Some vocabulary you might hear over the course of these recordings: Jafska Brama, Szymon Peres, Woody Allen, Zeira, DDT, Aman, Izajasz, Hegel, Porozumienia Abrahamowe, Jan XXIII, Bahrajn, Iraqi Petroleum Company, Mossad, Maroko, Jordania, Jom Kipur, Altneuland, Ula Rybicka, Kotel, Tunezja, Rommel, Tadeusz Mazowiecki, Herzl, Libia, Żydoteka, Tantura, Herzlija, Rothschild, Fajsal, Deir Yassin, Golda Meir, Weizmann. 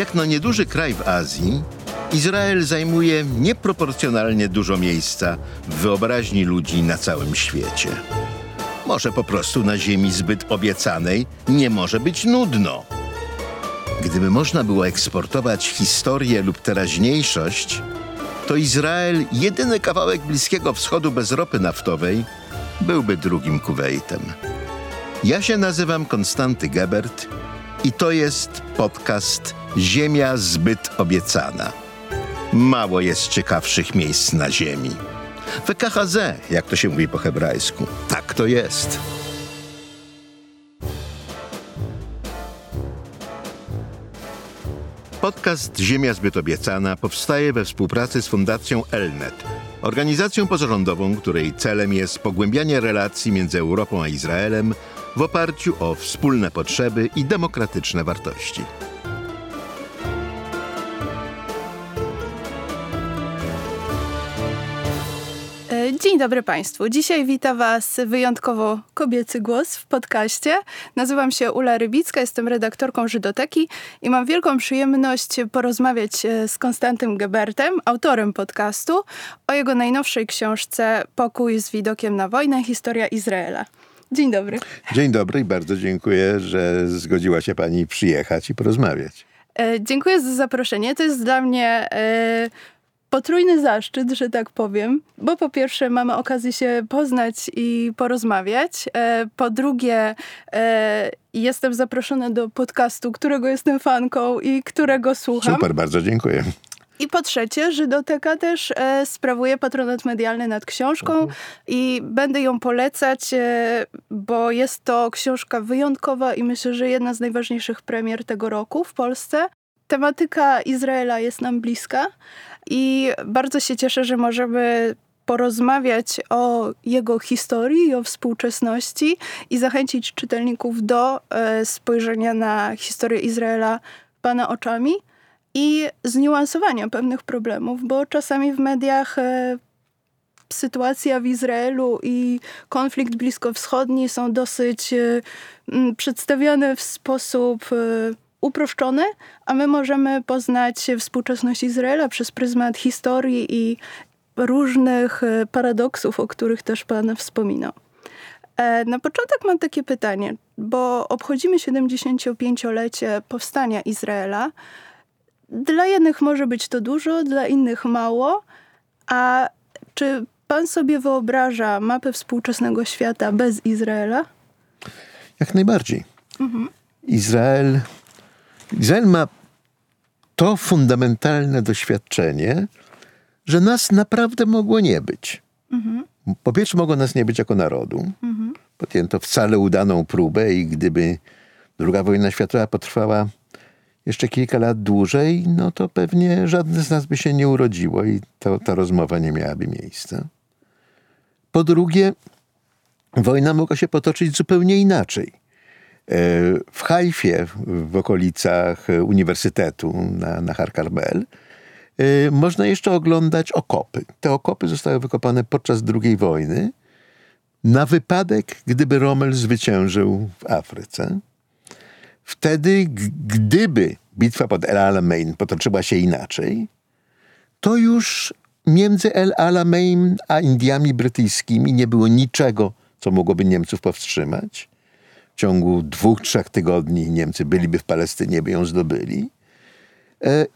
Jak na nieduży kraj w Azji, Izrael zajmuje nieproporcjonalnie dużo miejsca w wyobraźni ludzi na całym świecie. Może po prostu na ziemi zbyt obiecanej nie może być nudno. Gdyby można było eksportować historię lub teraźniejszość, to Izrael, jedyny kawałek Bliskiego Wschodu bez ropy naftowej, byłby drugim Kuwejtem. Ja się nazywam Konstanty Gebert i to jest podcast Ziemia Zbyt Obiecana. Mało jest ciekawszych miejsc na ziemi. WKHZ, jak to się mówi po hebrajsku. Tak to jest. Podcast Ziemia Zbyt Obiecana powstaje we współpracy z Fundacją Elnet, organizacją pozarządową, której celem jest pogłębianie relacji między Europą a Izraelem w oparciu o wspólne potrzeby i demokratyczne wartości. Dzień dobry Państwu. Dzisiaj wita Was wyjątkowo kobiecy głos w podcaście. Nazywam się Ula Rybicka, jestem redaktorką Żydoteki i mam wielką przyjemność porozmawiać z Konstantym Gebertem, autorem podcastu, o jego najnowszej książce Pokój z widokiem na wojnę. Historia Izraela. Dzień dobry. Dzień dobry i bardzo dziękuję, że zgodziła się Pani przyjechać i porozmawiać. Dziękuję za zaproszenie. To jest dla mnie... potrójny zaszczyt, że tak powiem, bo po pierwsze mamy okazję się poznać i porozmawiać, po drugie jestem zaproszona do podcastu, którego jestem fanką i którego słucham. Super, bardzo dziękuję. I po trzecie, Żydoteka też sprawuje patronat medialny nad książką i będę ją polecać, bo jest to książka wyjątkowa i myślę, że jedna z najważniejszych premier tego roku w Polsce. Tematyka Izraela jest nam bliska i bardzo się cieszę, że możemy porozmawiać o jego historii, o współczesności i zachęcić czytelników do spojrzenia na historię Izraela Pana oczami i zniuansowania pewnych problemów, bo czasami w mediach sytuacja w Izraelu i konflikt bliskowschodni są dosyć przedstawiane w sposób... uproszczone, a my możemy poznać współczesność Izraela przez pryzmat historii i różnych paradoksów, o których też Pan wspominał. Na początek mam takie pytanie, bo obchodzimy 75-lecie powstania Izraela. Dla jednych może być to dużo, dla innych mało. A czy Pan sobie wyobraża mapę współczesnego świata bez Izraela? Jak najbardziej. Izrael ma to fundamentalne doświadczenie, że nas naprawdę mogło nie być. Po pierwsze, mogło nas nie być jako narodu. Podjęto wcale udaną próbę i gdyby II wojna światowa potrwała jeszcze kilka lat dłużej, no to pewnie żadne z nas by się nie urodziło i ta rozmowa nie miałaby miejsca. Po drugie, wojna mogła się potoczyć zupełnie inaczej. W Haifie, w okolicach uniwersytetu na Harkar Bel, można jeszcze oglądać okopy. Te okopy zostały wykopane podczas II wojny na wypadek, gdyby Rommel zwyciężył w Afryce. Wtedy, gdyby bitwa pod El Alamein potoczyła się inaczej, to już między El Alamein a Indiami brytyjskimi nie było niczego, co mogłoby Niemców powstrzymać. W ciągu 2-3 tygodni Niemcy byliby w Palestynie, by ją zdobyli.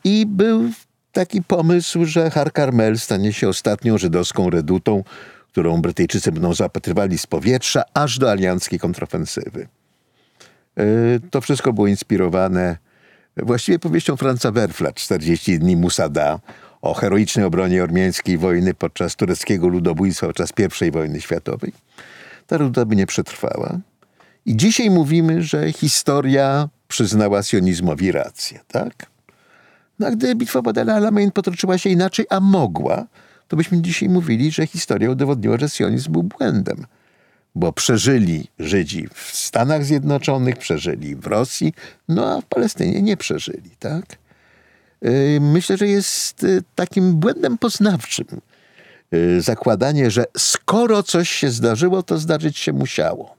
I był taki pomysł, że Harkar Bel stanie się ostatnią żydowską redutą, którą Brytyjczycy będą zaopatrywali z powietrza aż do alianckiej kontrofensywy. To wszystko było inspirowane właściwie powieścią Franza Werfla, 40 dni Musada, o heroicznej obronie ormiańskiej wojny podczas tureckiego ludobójstwa, podczas I wojny światowej. Ta reduta by nie przetrwała. I dzisiaj mówimy, że historia przyznała sionizmowi rację, tak? No a gdy bitwa pod El Alamein potoczyła się inaczej, a mogła, to byśmy dzisiaj mówili, że historia udowodniła, że sionizm był błędem. Bo przeżyli Żydzi w Stanach Zjednoczonych, przeżyli w Rosji, no a w Palestynie nie przeżyli, tak? Myślę, że jest takim błędem poznawczym zakładanie, że skoro coś się zdarzyło, to zdarzyć się musiało.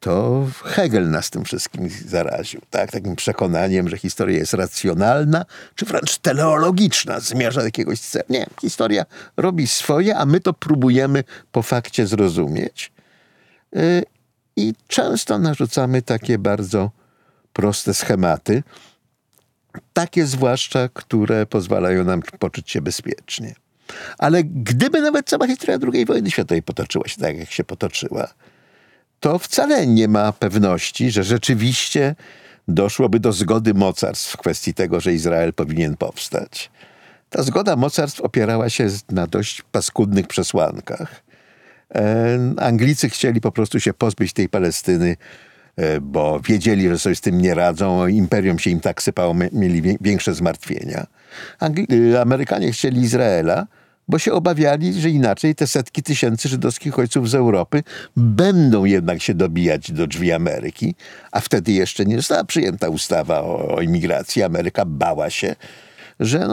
to Hegel nas tym wszystkim zaraził. Tak? Takim przekonaniem, że historia jest racjonalna, czy wręcz teleologiczna, zmierza do jakiegoś celu. Nie, historia robi swoje, a my to próbujemy po fakcie zrozumieć. I często narzucamy takie bardzo proste schematy, takie zwłaszcza, które pozwalają nam poczuć się bezpiecznie. Ale gdyby nawet cała historia II wojny światowej potoczyła się tak, jak się potoczyła, to wcale nie ma pewności, że rzeczywiście doszłoby do zgody mocarstw w kwestii tego, że Izrael powinien powstać. Ta zgoda mocarstw opierała się na dość paskudnych przesłankach. Anglicy chcieli po prostu się pozbyć tej Palestyny, bo wiedzieli, że sobie z tym nie radzą, imperium się im tak sypało, mieli większe zmartwienia. Amerykanie chcieli Izraela, bo się obawiali, że inaczej te setki tysięcy żydowskich ojców z Europy będą jednak się dobijać do drzwi Ameryki, a wtedy jeszcze nie została przyjęta ustawa o imigracji. Ameryka bała się, że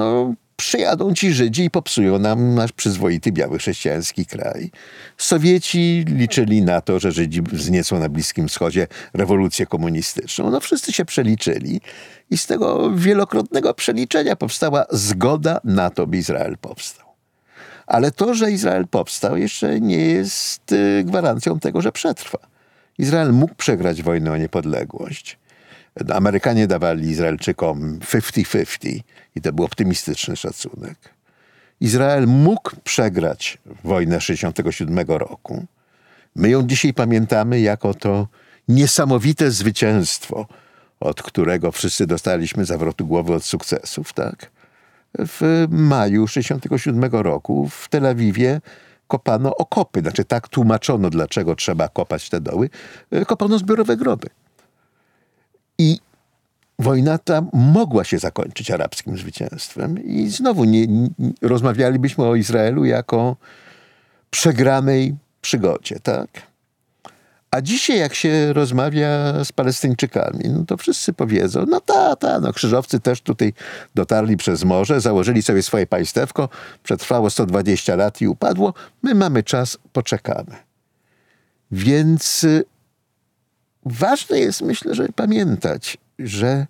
przyjadą ci Żydzi i popsują nam nasz przyzwoity, biały, chrześcijański kraj. Sowieci liczyli na to, że Żydzi wzniecą na Bliskim Wschodzie rewolucję komunistyczną. Wszyscy się przeliczyli i z tego wielokrotnego przeliczenia powstała zgoda na to, by Izrael powstał. Ale to, że Izrael powstał, jeszcze nie jest gwarancją tego, że przetrwa. Izrael mógł przegrać wojnę o niepodległość. Amerykanie dawali Izraelczykom 50-50 i to był optymistyczny szacunek. Izrael mógł przegrać wojnę 1967 roku. My ją dzisiaj pamiętamy jako to niesamowite zwycięstwo, od którego wszyscy dostaliśmy zawrotu głowy od sukcesów. Tak? W maju 1967 roku w Tel Awiwie kopano okopy. Znaczy tak tłumaczono, dlaczego trzeba kopać te doły. Kopano zbiorowe groby. I wojna ta mogła się zakończyć arabskim zwycięstwem. I znowu rozmawialibyśmy o Izraelu jako przegranej przygodzie, tak? A dzisiaj jak się rozmawia z Palestyńczykami, to wszyscy powiedzą, krzyżowcy też tutaj dotarli przez morze, założyli sobie swoje państewko, przetrwało 120 lat i upadło. My mamy czas, poczekamy. Więc ważne jest, myślę, że pamiętać, że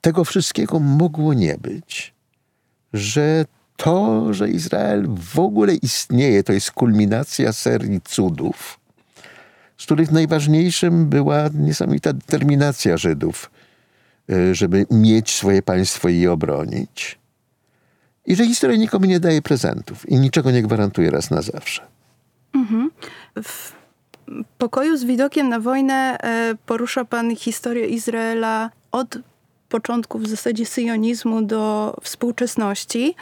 tego wszystkiego mogło nie być. Że to, że Izrael w ogóle istnieje, to jest kulminacja serii cudów, z których najważniejszym była niesamowita determinacja Żydów, żeby mieć swoje państwo i je obronić. I że historia nikomu nie daje prezentów i niczego nie gwarantuje raz na zawsze. Mhm. Pokoju z widokiem na wojnę porusza pan historię Izraela od początków w zasadzie syjonizmu do współczesności,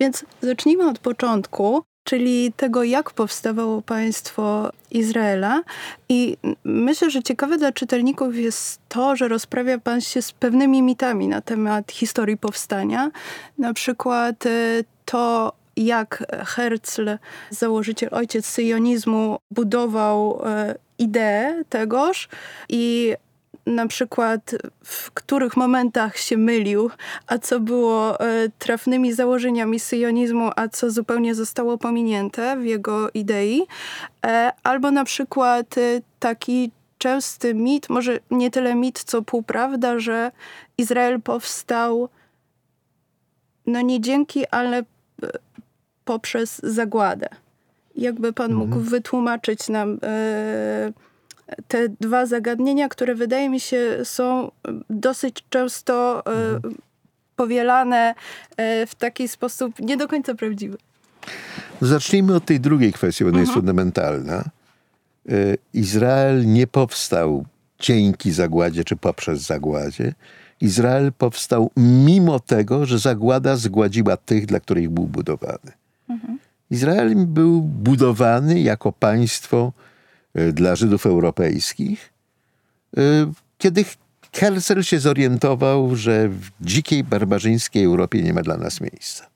więc zacznijmy od początku, czyli tego, jak powstawało państwo Izraela. I myślę, że ciekawe dla czytelników jest to, że rozprawia pan się z pewnymi mitami na temat historii powstania, na przykład to, jak Herzl, założyciel, ojciec syjonizmu, budował ideę tegoż i na przykład w których momentach się mylił, a co było trafnymi założeniami syjonizmu, a co zupełnie zostało pominięte w jego idei. Albo na przykład taki częsty mit, może nie tyle mit, co półprawda, że Izrael powstał nie dzięki, ale poprzez zagładę. Jakby pan mógł wytłumaczyć nam te dwa zagadnienia, które wydaje mi się są dosyć często powielane w taki sposób nie do końca prawdziwy. Zacznijmy od tej drugiej kwestii, bo ona jest fundamentalna. Izrael nie powstał dzięki zagładzie czy poprzez zagładzie. Izrael powstał mimo tego, że zagłada zgładziła tych, dla których był budowany. Izrael był budowany jako państwo dla Żydów europejskich. Kiedy Herzl się zorientował, że w dzikiej, barbarzyńskiej Europie nie ma dla nas miejsca.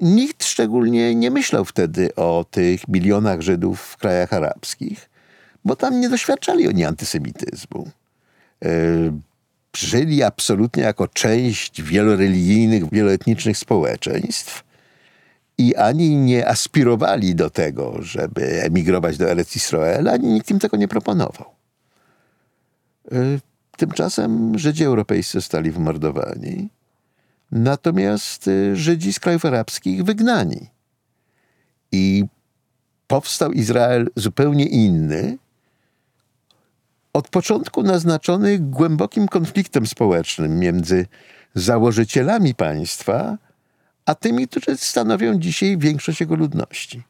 Nikt szczególnie nie myślał wtedy o tych milionach Żydów w krajach arabskich, bo tam nie doświadczali oni antysemityzmu. Żyli absolutnie jako część wieloreligijnych, wieloetnicznych społeczeństw i ani nie aspirowali do tego, żeby emigrować do Eretz Israel, ani nikt im tego nie proponował. Tymczasem Żydzi europejscy zostali wymordowani, natomiast Żydzi z krajów arabskich wygnani. I powstał Izrael zupełnie inny, od początku naznaczony głębokim konfliktem społecznym między założycielami państwa, a tymi, którzy stanowią dzisiaj większość jego ludności.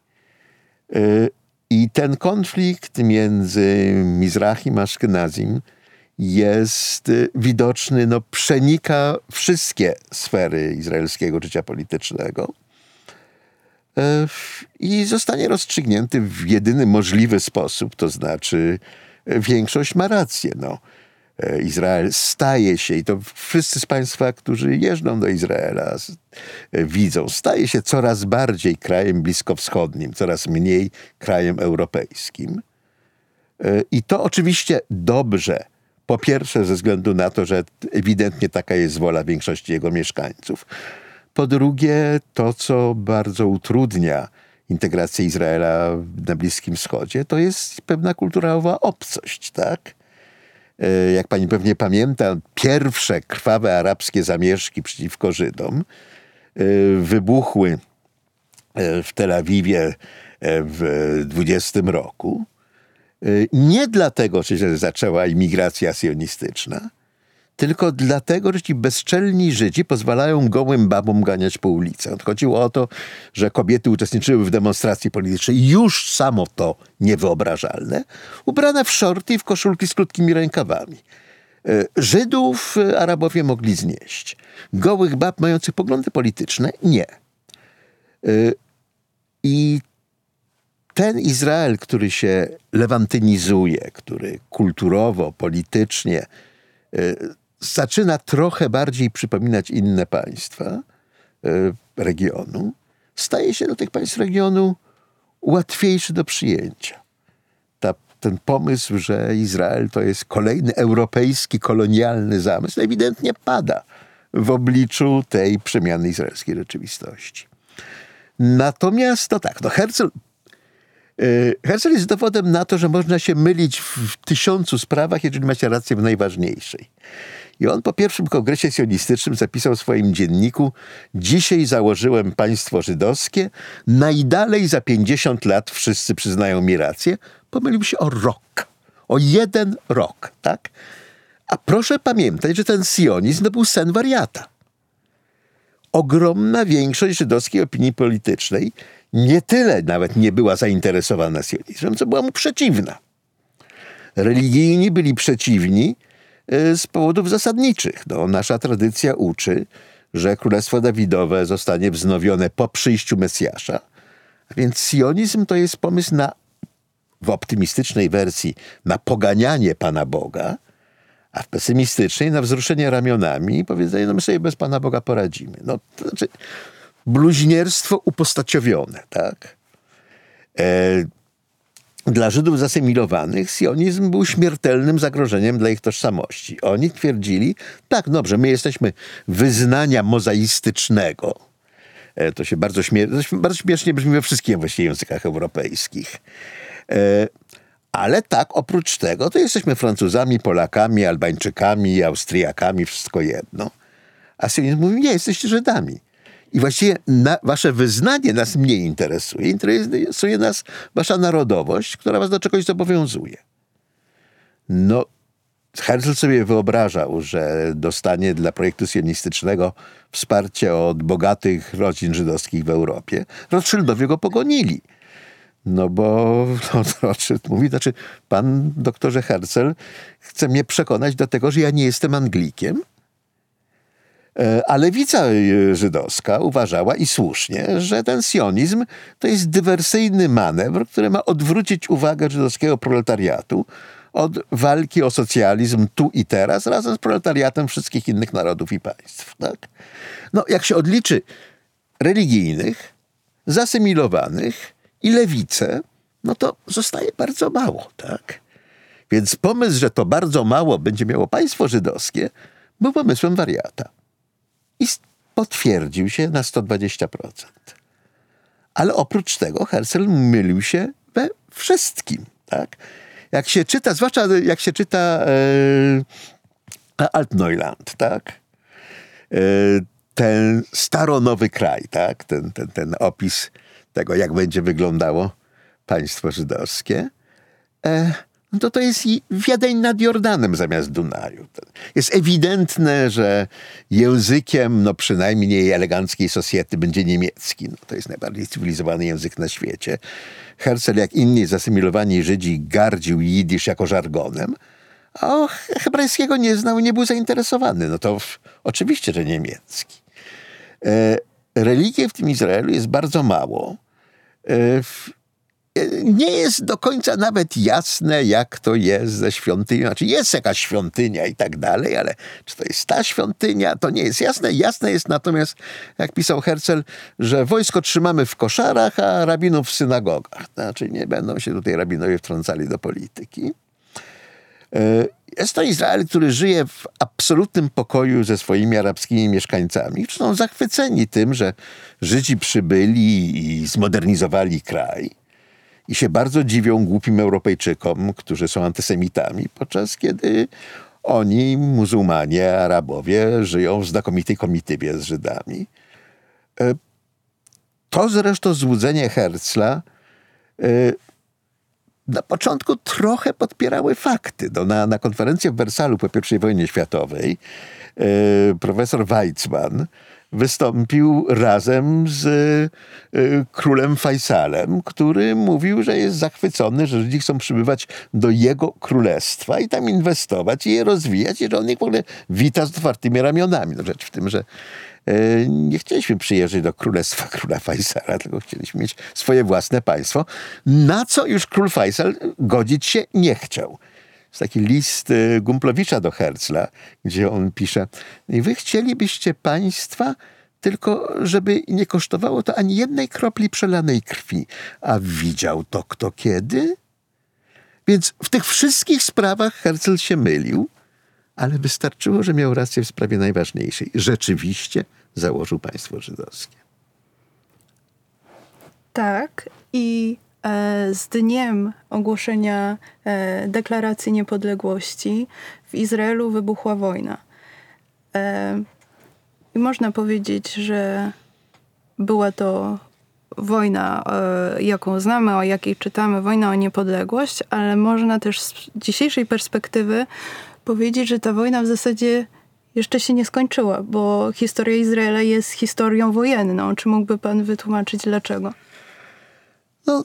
I ten konflikt między Mizrachim a Ashkenazim jest widoczny, przenika wszystkie sfery izraelskiego życia politycznego i zostanie rozstrzygnięty w jedyny możliwy sposób, to znaczy większość ma rację. Izrael staje się, i to wszyscy z Państwa, którzy jeżdżą do Izraela, widzą, staje się coraz bardziej krajem bliskowschodnim, coraz mniej krajem europejskim. I to oczywiście dobrze. Po pierwsze ze względu na to, że ewidentnie taka jest wola większości jego mieszkańców. Po drugie to, co bardzo utrudnia integrację Izraela na Bliskim Wschodzie, to jest pewna kulturowa obcość, tak? Jak pani pewnie pamięta, pierwsze krwawe arabskie zamieszki przeciwko Żydom wybuchły w Tel Awiwie w 20 roku. Nie dlatego, że zaczęła imigracja sionistyczna, tylko dlatego, że ci bezczelni Żydzi pozwalają gołym babom ganiać po ulicach. Chodziło o to, że kobiety uczestniczyły w demonstracji politycznej, już samo to niewyobrażalne, ubrane w szorty i w koszulki z krótkimi rękawami. Żydów Arabowie mogli znieść. Gołych bab mających poglądy polityczne nie. I ten Izrael, który się lewantynizuje, który kulturowo, politycznie zaczyna trochę bardziej przypominać inne państwa regionu, staje się do tych państw regionu łatwiejszy do przyjęcia. Ten pomysł, że Izrael to jest kolejny europejski, kolonialny zamysł, ewidentnie pada w obliczu tej przemiany izraelskiej rzeczywistości. Natomiast, Herzl jest dowodem na to, że można się mylić w 1000 sprawach, jeżeli ma się rację w najważniejszej. I on po pierwszym kongresie sionistycznym zapisał w swoim dzienniku: dzisiaj założyłem państwo żydowskie, najdalej za 50 lat wszyscy przyznają mi rację. Pomylił się o rok. O 1 rok, tak? A proszę pamiętać, że ten sionizm to był sen wariata. Ogromna większość żydowskiej opinii politycznej nie tyle nawet nie była zainteresowana sionizmem, co była mu przeciwna. Religijni byli przeciwni z powodów zasadniczych. Nasza tradycja uczy, że Królestwo Dawidowe zostanie wznowione po przyjściu Mesjasza. A więc sionizm to jest pomysł w optymistycznej wersji na poganianie Pana Boga, a w pesymistycznej na wzruszenie ramionami i powiedzenie, my sobie bez Pana Boga poradzimy. To znaczy bluźnierstwo upostaciowione, tak? Dla Żydów zasymilowanych sionizm był śmiertelnym zagrożeniem dla ich tożsamości. Oni twierdzili, tak, dobrze, my jesteśmy wyznania mozaistycznego. To się bardzo śmiesznie brzmi we wszystkich właściwie językach europejskich. Ale tak, oprócz tego, to jesteśmy Francuzami, Polakami, Albańczykami, Austriakami, wszystko jedno. A sionizm mówi, nie, jesteście Żydami. I właściwie wasze wyznanie nas mniej interesuje. Interesuje nas wasza narodowość, która was do czegoś zobowiązuje. Herzl sobie wyobrażał, że dostanie dla projektu sionistycznego wsparcie od bogatych rodzin żydowskich w Europie. Rothschildowie go pogonili. Rothschild mówi, znaczy pan doktorze Herzl chce mnie przekonać do tego, że ja nie jestem Anglikiem, a lewica żydowska uważała, i słusznie, że ten sionizm to jest dywersyjny manewr, który ma odwrócić uwagę żydowskiego proletariatu od walki o socjalizm tu i teraz razem z proletariatem wszystkich innych narodów i państw. Tak? Jak się odliczy religijnych, zasymilowanych i lewicę, to zostaje bardzo mało. Tak? Więc pomysł, że to bardzo mało będzie miało państwo żydowskie, był pomysłem wariata. I potwierdził się na 120%. Ale oprócz tego Herzl mylił się we wszystkim. Tak? Jak się czyta, zwłaszcza jak się czyta Altneuland, tak? Ten staronowy kraj, tak? Ten opis tego, jak będzie wyglądało państwo żydowskie, to jest Wiedeń nad Jordanem zamiast Dunaju. Jest ewidentne, że językiem, przynajmniej eleganckiej socjety będzie niemiecki. To jest najbardziej cywilizowany język na świecie. Herzl, jak inni zasymilowani Żydzi, gardził jidysz jako żargonem, a hebrajskiego nie znał i nie był zainteresowany. Oczywiście, że niemiecki. Religii w tym Izraelu jest bardzo mało. Nie jest do końca nawet jasne, jak to jest ze świątynią. Znaczy jest jakaś świątynia i tak dalej, ale czy to jest ta świątynia, to nie jest jasne. Jasne jest natomiast, jak pisał Herzl, że wojsko trzymamy w koszarach, a rabinów w synagogach. Znaczy nie będą się tutaj rabinowie wtrącali do polityki. Jest to Izrael, który żyje w absolutnym pokoju ze swoimi arabskimi mieszkańcami, którzy są zachwyceni tym, że Żydzi przybyli i zmodernizowali kraj. I się bardzo dziwią głupim Europejczykom, którzy są antysemitami, podczas kiedy oni, muzułmanie, Arabowie, żyją w znakomitej komitywie z Żydami. To zresztą złudzenie Herzla na początku trochę podpierały fakty. Na konferencji w Wersalu po I wojnie światowej profesor Weizmann wystąpił razem z królem Fajsalem, który mówił, że jest zachwycony, że Żydzi chcą przybywać do jego królestwa i tam inwestować i je rozwijać, i że on ich w ogóle wita z otwartymi ramionami. Rzecz w tym, że nie chcieliśmy przyjeżdżać do królestwa króla Fajsala, tylko chcieliśmy mieć swoje własne państwo, na co już król Fajsal godzić się nie chciał. Jest taki list Gumplowicza do Herzla, gdzie on pisze: i wy chcielibyście państwa, tylko żeby nie kosztowało to ani jednej kropli przelanej krwi. A widział to kto kiedy? Więc w tych wszystkich sprawach Herzl się mylił, ale wystarczyło, że miał rację w sprawie najważniejszej. Rzeczywiście założył państwo żydowskie. Tak, i z dniem ogłoszenia Deklaracji Niepodległości w Izraelu wybuchła wojna. I można powiedzieć, że była to wojna, jaką znamy, o jakiej czytamy, wojna o niepodległość, ale można też z dzisiejszej perspektywy powiedzieć, że ta wojna w zasadzie jeszcze się nie skończyła, bo historia Izraela jest historią wojenną. Czy mógłby pan wytłumaczyć dlaczego?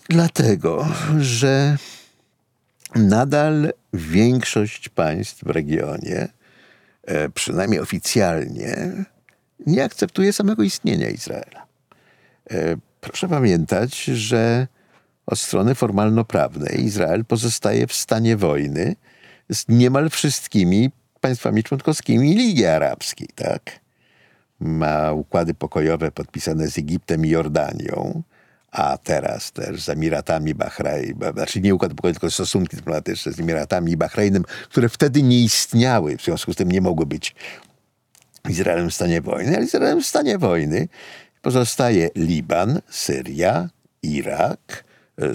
Dlatego, że nadal większość państw w regionie, przynajmniej oficjalnie, nie akceptuje samego istnienia Izraela. Proszę pamiętać, że od strony formalno-prawnej Izrael pozostaje w stanie wojny z niemal wszystkimi państwami członkowskimi Ligi Arabskiej, tak? Ma układy pokojowe podpisane z Egiptem i Jordanią, a teraz też z Emiratami Bahrajnem, znaczy nie układ pokojowy, tylko stosunki dyplomatyczne z Emiratami i Bahrajnem, które wtedy nie istniały, w związku z tym nie mogły być Izraelem w stanie wojny, ale Izraelem w stanie wojny pozostaje Liban, Syria, Irak,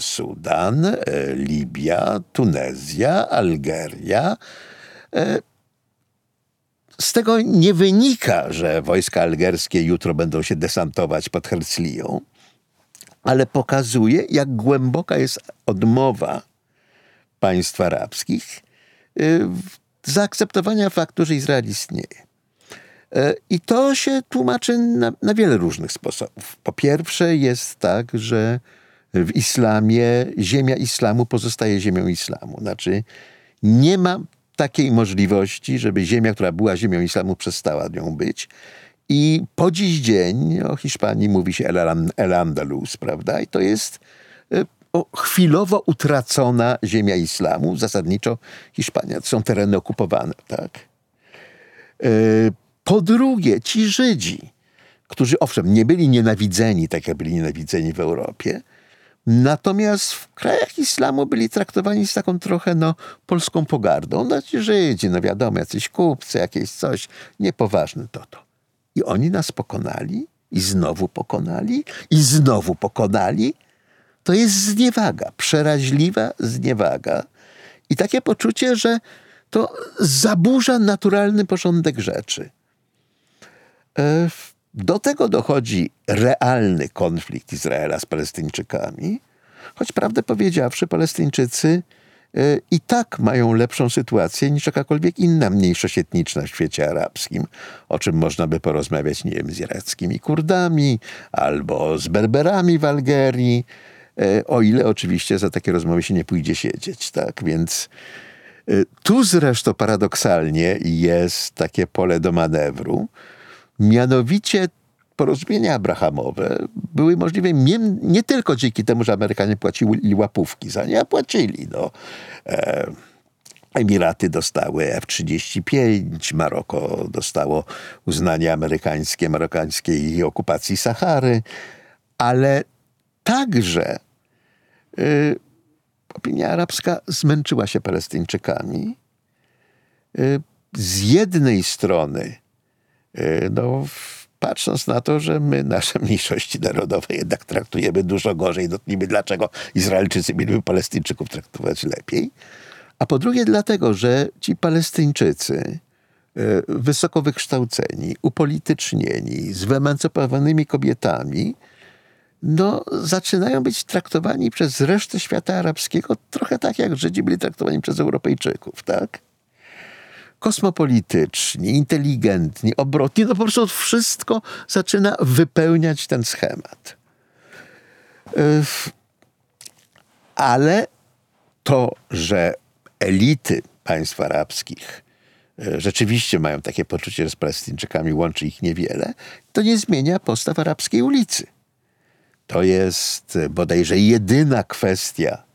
Sudan, Libia, Tunezja, Algeria. Z tego nie wynika, że wojska algerskie jutro będą się desantować pod Herzliją, ale pokazuje, jak głęboka jest odmowa państw arabskich zaakceptowania faktu, że Izrael istnieje. I to się tłumaczy na wiele różnych sposobów. Po pierwsze jest tak, że w islamie ziemia islamu pozostaje ziemią islamu. Znaczy nie ma takiej możliwości, żeby ziemia, która była ziemią islamu, przestała nią być. I po dziś dzień o Hiszpanii mówi się El Andalus, prawda? I to jest chwilowo utracona ziemia islamu. Zasadniczo Hiszpania to są tereny okupowane, tak? Po drugie, ci Żydzi, którzy owszem nie byli nienawidzeni, tak jak byli nienawidzeni w Europie, natomiast w krajach islamu byli traktowani z taką trochę polską pogardą. Ci Żydzi, wiadomo, jacyś kupcy, jakieś coś, niepoważne to. I oni nas pokonali i znowu pokonali, i znowu pokonali. To jest zniewaga, przeraźliwa zniewaga. I takie poczucie, że to zaburza naturalny porządek rzeczy. Do tego dochodzi realny konflikt Izraela z Palestyńczykami, choć prawdę powiedziawszy, Palestyńczycy i tak mają lepszą sytuację niż jakakolwiek inna mniejszość etniczna w świecie arabskim, o czym można by porozmawiać, nie wiem, z irackimi Kurdami albo z Berberami w Algerii, o ile oczywiście za takie rozmowy się nie pójdzie siedzieć, tak? Więc tu zresztą paradoksalnie jest takie pole do manewru, mianowicie porozumienia abrahamowe były możliwe nie tylko dzięki temu, że Amerykanie płacili łapówki za nie, a płacili. No. Emiraty dostały F-35, Maroko dostało uznanie amerykańskie, marokańskiej okupacji Sahary, ale także opinia arabska zmęczyła się Palestyńczykami. Z jednej strony patrząc na to, że my nasze mniejszości narodowe jednak traktujemy dużo gorzej, no niby dlaczego Izraelczycy mieliby Palestyńczyków traktować lepiej, a po drugie dlatego, że ci Palestyńczycy wysoko wykształceni, upolitycznieni, z wyemancypowanymi kobietami, zaczynają być traktowani przez resztę świata arabskiego trochę tak, jak Żydzi byli traktowani przez Europejczyków, tak? Kosmopolityczni, inteligentni, obrotni, po prostu wszystko zaczyna wypełniać ten schemat. Ale to, że elity państw arabskich rzeczywiście mają takie poczucie, że z Palestyńczykami łączy ich niewiele, to nie zmienia postaw arabskiej ulicy. To jest bodajże jedyna kwestia,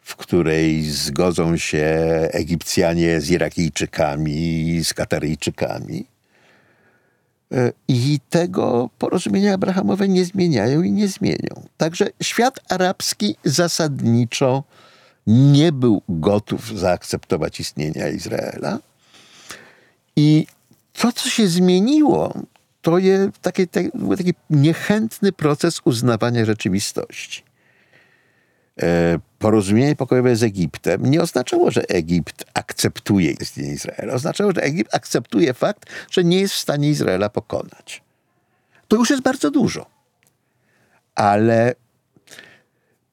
w której zgodzą się Egipcjanie z Irakijczykami, z Kataryjczykami. I tego porozumienia abrahamowe nie zmieniają i nie zmienią. Także świat arabski zasadniczo nie był gotów zaakceptować istnienia Izraela. I to, co się zmieniło, to jest taki niechętny proces uznawania rzeczywistości. Porozumienie pokojowe z Egiptem nie oznaczało, że Egipt akceptuje istnienie Izraela. Oznaczało, że Egipt akceptuje fakt, że nie jest w stanie Izraela pokonać. To już jest bardzo dużo. Ale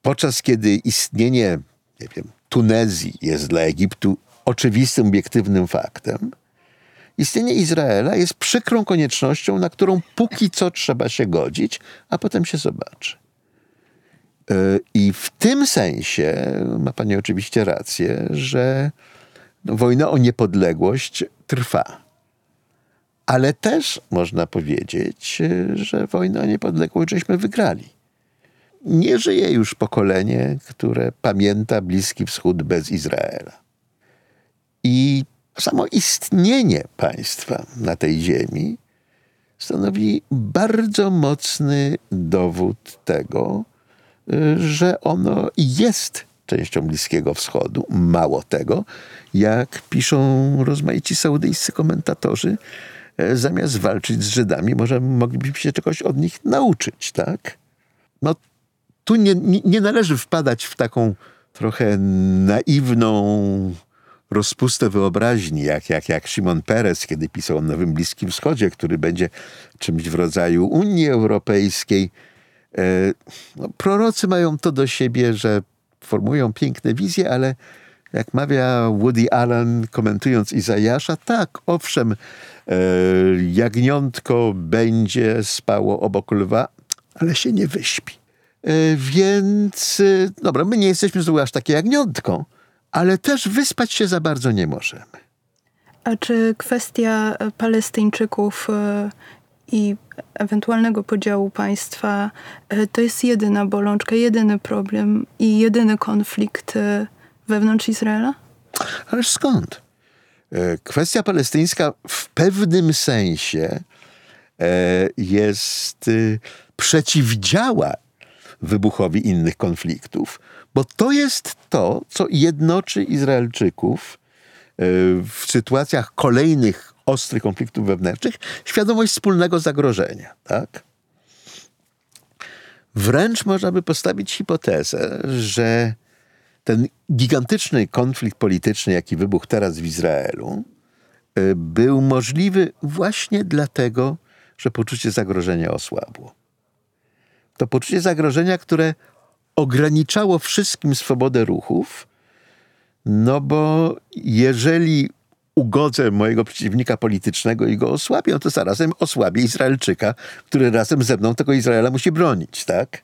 podczas kiedy istnienie, nie wiem, Tunezji jest dla Egiptu oczywistym, obiektywnym faktem, istnienie Izraela jest przykrą koniecznością, na którą póki co trzeba się godzić, a potem się zobaczy. I w tym sensie ma pani oczywiście rację, że wojna o niepodległość trwa. Ale też można powiedzieć, że wojnę o niepodległość żeśmy wygrali. Nie żyje już pokolenie, które pamięta Bliski Wschód bez Izraela. I samo istnienie państwa na tej ziemi stanowi bardzo mocny dowód tego, że ono jest częścią Bliskiego Wschodu. Mało tego, jak piszą rozmaici saudyjscy komentatorzy, zamiast walczyć z Żydami, może moglibyśmy się czegoś od nich nauczyć, tak? Tu nie należy wpadać w taką trochę naiwną rozpustę wyobraźni, jak Szymon Peres, kiedy pisał o nowym Bliskim Wschodzie, który będzie czymś w rodzaju Unii Europejskiej. Prorocy mają to do siebie, że formują piękne wizje, ale jak mawia Woody Allen, komentując Izajasza, tak, owszem, jagniątko będzie spało obok lwa, ale się nie wyśpi. Więc, dobra, my nie jesteśmy znowu aż takie jagniątko, ale też wyspać się za bardzo nie możemy. A czy kwestia Palestyńczyków i ewentualnego podziału państwa to jest jedyna bolączka, jedyny problem i jedyny konflikt wewnątrz Izraela? Ależ skąd? Kwestia palestyńska w pewnym sensie jest przeciwdziała wybuchowi innych konfliktów, bo to jest to, co jednoczy Izraelczyków w sytuacjach kolejnych ostrych konfliktów wewnętrznych, świadomość wspólnego zagrożenia, tak? Wręcz można by postawić hipotezę, że ten gigantyczny konflikt polityczny, jaki wybuchł teraz w Izraelu, był możliwy właśnie dlatego, że poczucie zagrożenia osłabło. To poczucie zagrożenia, które ograniczało wszystkim swobodę ruchów, no bo jeżeli ugodzę mojego przeciwnika politycznego i go osłabię, to zarazem osłabię Izraelczyka, który razem ze mną tego Izraela musi bronić, tak?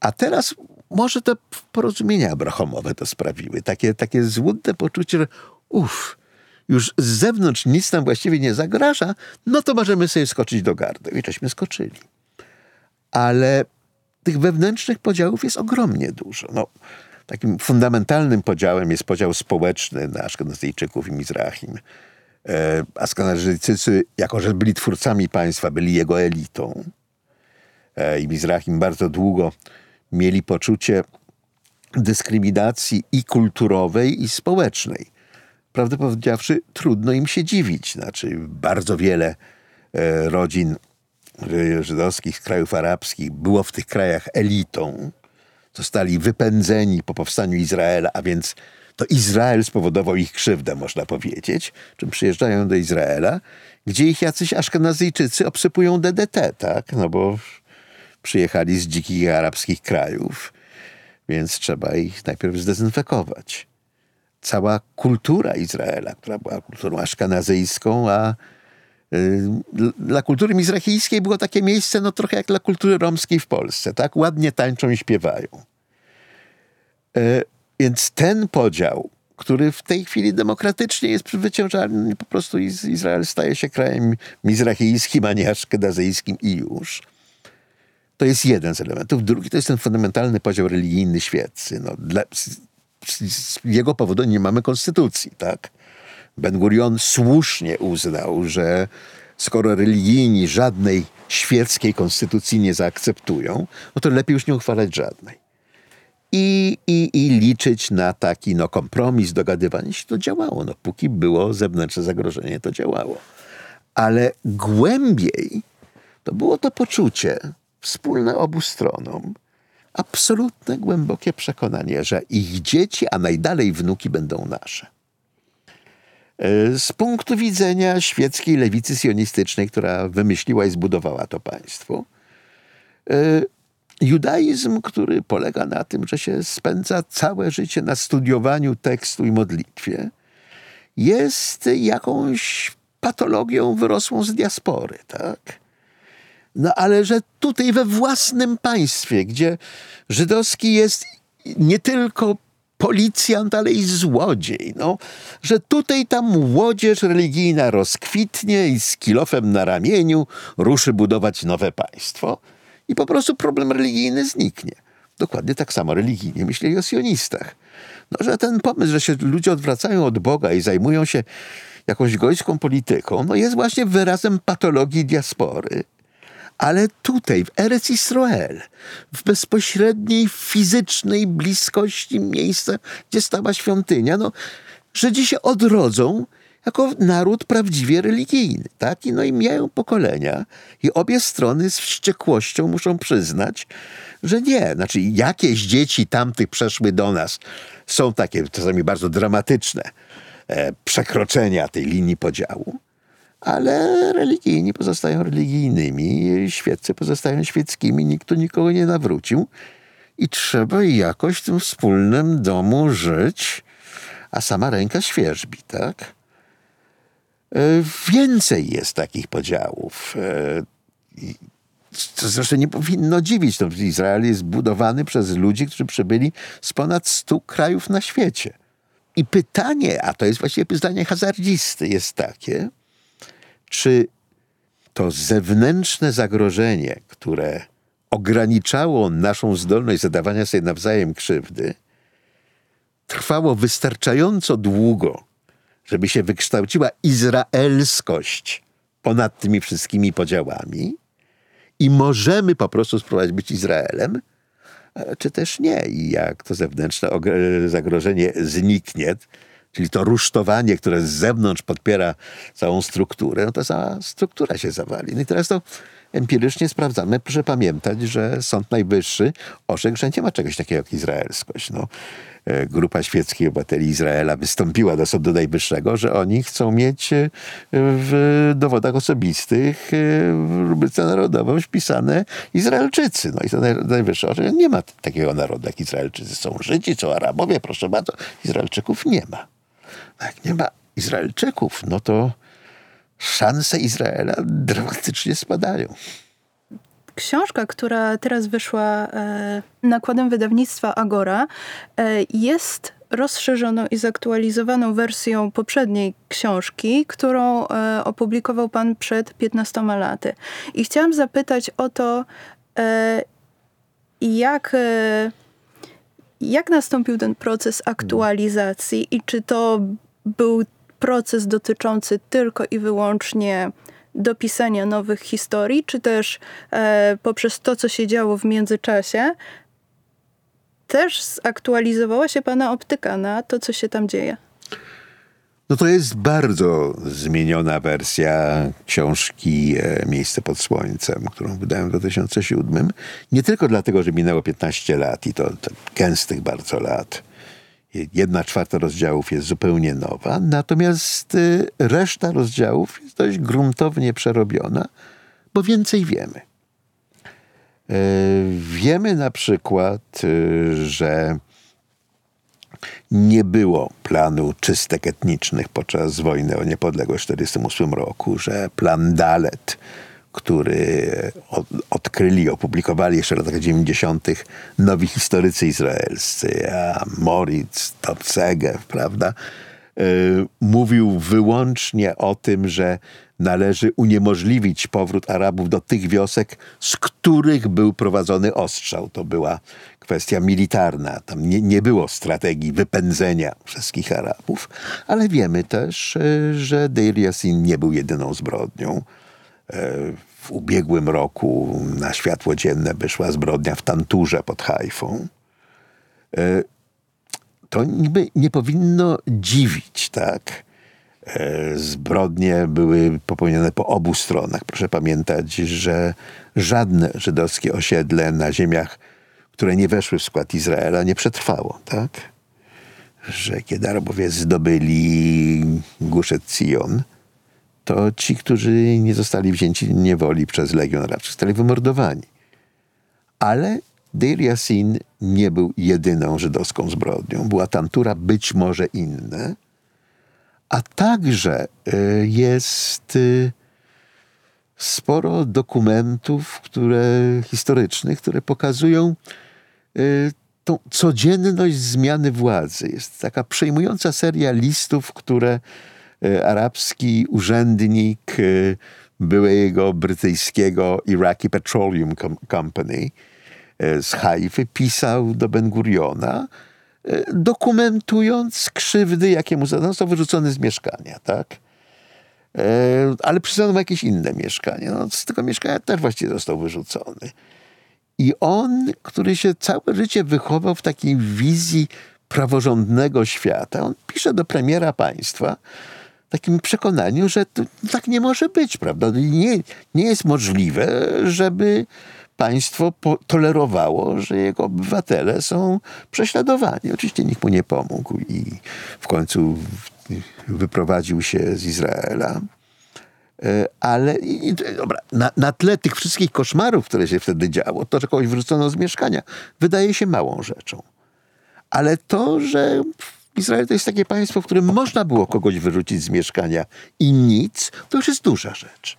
A teraz może te porozumienia abrahamowe to sprawiły. Takie złudne poczucie, że już z zewnątrz nic nam właściwie nie zagraża, no to możemy sobie skoczyć do gardy. I żeśmy skoczyli. Ale tych wewnętrznych podziałów jest ogromnie dużo. No, takim fundamentalnym podziałem jest podział społeczny na Ashkenazyjczyków i Mizrachim. Ashkenazyjczycy, jako że byli twórcami państwa, byli jego elitą. I Mizrachim bardzo długo mieli poczucie dyskryminacji i kulturowej, i społecznej. Prawdę powiedziawszy, trudno im się dziwić. Znaczy, bardzo wiele rodzin żydowskich z krajów arabskich było w tych krajach elitą. Zostali wypędzeni po powstaniu Izraela, a więc to Izrael spowodował ich krzywdę, można powiedzieć. Czym przyjeżdżają do Izraela, gdzie ich jacyś Aszkenazyjczycy obsypują DDT, tak? No bo przyjechali z dzikich arabskich krajów, więc trzeba ich najpierw zdezynfekować. Cała kultura Izraela, która była kulturą aszkenazyjską, a dla kultury mizrachijskiej było takie miejsce, no trochę jak dla kultury romskiej w Polsce, tak? Ładnie tańczą i śpiewają. Więc ten podział, który w tej chwili demokratycznie jest wyciążalny, po prostu Izrael staje się krajem mizrachijskim, a nie aszkenazyjskim i już. To jest jeden z elementów. Drugi to jest ten fundamentalny podział religijny świecki. No, z jego powodu nie mamy konstytucji, tak? Ben-Gurion słusznie uznał, że skoro religijni żadnej świeckiej konstytucji nie zaakceptują, no to lepiej już nie uchwalać żadnej. I liczyć na taki kompromis, dogadywanie się, to działało. No, póki było zewnętrzne zagrożenie, to działało. Ale głębiej to było to poczucie wspólne obu stronom, absolutne, głębokie przekonanie, że ich dzieci, a najdalej wnuki będą nasze. Z punktu widzenia świeckiej lewicy sionistycznej, która wymyśliła i zbudowała to państwo, judaizm, który polega na tym, że się spędza całe życie na studiowaniu tekstu i modlitwie, jest jakąś patologią wyrosłą z diaspory, tak? No ale że tutaj we własnym państwie, gdzie żydowski jest nie tylko policjant, ale i złodziej, no, że tutaj tam młodzież religijna rozkwitnie i z kilofem na ramieniu ruszy budować nowe państwo i po prostu problem religijny zniknie. Dokładnie tak samo religijnie myśleli o sionistach. No, że ten pomysł, że się ludzie odwracają od Boga i zajmują się jakąś gojską polityką, no jest właśnie wyrazem patologii diaspory. Ale tutaj, w Eretz Israel, w bezpośredniej, fizycznej bliskości miejsca, gdzie stała świątynia, no, Żydzi się odrodzą jako naród prawdziwie religijny, tak? I mijają pokolenia i obie strony z wściekłością muszą przyznać, że nie. Znaczy, jakieś dzieci tamtych przeszły do nas. Są takie czasami bardzo dramatyczne przekroczenia tej linii podziału. Ale religijni pozostają religijnymi, świeccy pozostają świeckimi, nikt tu nikogo nie nawrócił i trzeba jakoś w tym wspólnym domu żyć, a sama ręka świerzbi, tak? Więcej jest takich podziałów, co zresztą nie powinno dziwić. No, Izrael jest budowany przez ludzi, którzy przybyli z ponad 100 krajów na świecie. I pytanie, a to jest właściwie pytanie hazardzisty, jest takie, czy to zewnętrzne zagrożenie, które ograniczało naszą zdolność zadawania sobie nawzajem krzywdy, trwało wystarczająco długo, żeby się wykształciła izraelskość ponad tymi wszystkimi podziałami i możemy po prostu spróbować być Izraelem, czy też nie. I jak to zewnętrzne zagrożenie zniknie, czyli to rusztowanie, które z zewnątrz podpiera całą strukturę, no to cała struktura się zawali. No i teraz to empirycznie sprawdzamy. Proszę pamiętać, że Sąd Najwyższy orzekł, że nie ma czegoś takiego jak izraelskość. No, grupa świeckich obywateli Izraela wystąpiła do Sądu Najwyższego, że oni chcą mieć w dowodach osobistych w rubryce narodową wpisane Izraelczycy. No i Sąd Najwyższy orzekł, że nie ma takiego narodu jak Izraelczycy. Są Żydzi, są Arabowie, proszę bardzo. Izraelczyków nie ma. No jak nie ma Izraelczyków, no to szanse Izraela dramatycznie spadają. Książka, która teraz wyszła nakładem wydawnictwa Agora, jest rozszerzoną i zaktualizowaną wersją poprzedniej książki, którą opublikował pan przed 15 laty. I chciałam zapytać o to, jak nastąpił ten proces aktualizacji i czy to był proces dotyczący tylko i wyłącznie dopisania nowych historii, czy też poprzez to, co się działo w międzyczasie, też zaktualizowała się pana optyka na to, co się tam dzieje? No to jest bardzo zmieniona wersja książki Miejsce pod słońcem, którą wydałem w 2007. Nie tylko dlatego, że minęło 15 lat i to gęstych bardzo lat. 1/4 rozdziałów jest zupełnie nowa, natomiast reszta rozdziałów jest dość gruntownie przerobiona, bo więcej wiemy. Wiemy na przykład, że nie było planu czystek etnicznych podczas wojny o niepodległość w 1948 roku, że plan Dalet, który odkryli, opublikowali jeszcze w latach 90. nowi historycy izraelscy, a Moritz, Topsegew, prawda, mówił wyłącznie o tym, że należy uniemożliwić powrót Arabów do tych wiosek, z których był prowadzony ostrzał. To była kwestia militarna. Tam nie było strategii wypędzenia wszystkich Arabów. Ale wiemy też, że Deir Yassin nie był jedyną zbrodnią. W ubiegłym roku na światło dzienne wyszła zbrodnia w Tanturze pod Hajfą. To niby nie powinno dziwić, tak? Zbrodnie były popełnione po obu stronach. Proszę pamiętać, że żadne żydowskie osiedle na ziemiach, które nie weszły w skład Izraela, nie przetrwało, tak? Że kiedy Arabowie zdobyli Guszę Sion, to ci, którzy nie zostali wzięci w niewoli przez Legion Arabski, zostali wymordowani. Ale Deir Yassin nie był jedyną żydowską zbrodnią. Była Tantura, być może inne. A także jest sporo dokumentów historycznych, które pokazują tą codzienność zmiany władzy. Jest taka przejmująca seria listów, które arabski urzędnik byłego brytyjskiego Iraqi Petroleum Company z Hajfy pisał do Ben-Guriona, dokumentując krzywdy, jakie mu zadano. Został wyrzucony z mieszkania, tak? Ale przyznano mu jakieś inne mieszkanie. No, z tego mieszkania też właściwie został wyrzucony. I on, który się całe życie wychował w takiej wizji praworządnego świata, on pisze do premiera państwa w takim przekonaniu, że to tak nie może być, prawda? Nie jest możliwe, żeby państwo tolerowało, że jego obywatele są prześladowani. Oczywiście nikt mu nie pomógł i w końcu wyprowadził się z Izraela. Ale dobra, na tle tych wszystkich koszmarów, które się wtedy działo, to, że kogoś wyrzucono z mieszkania, wydaje się małą rzeczą. Ale to, że Izrael to jest takie państwo, w którym można było kogoś wyrzucić z mieszkania i nic, to już jest duża rzecz.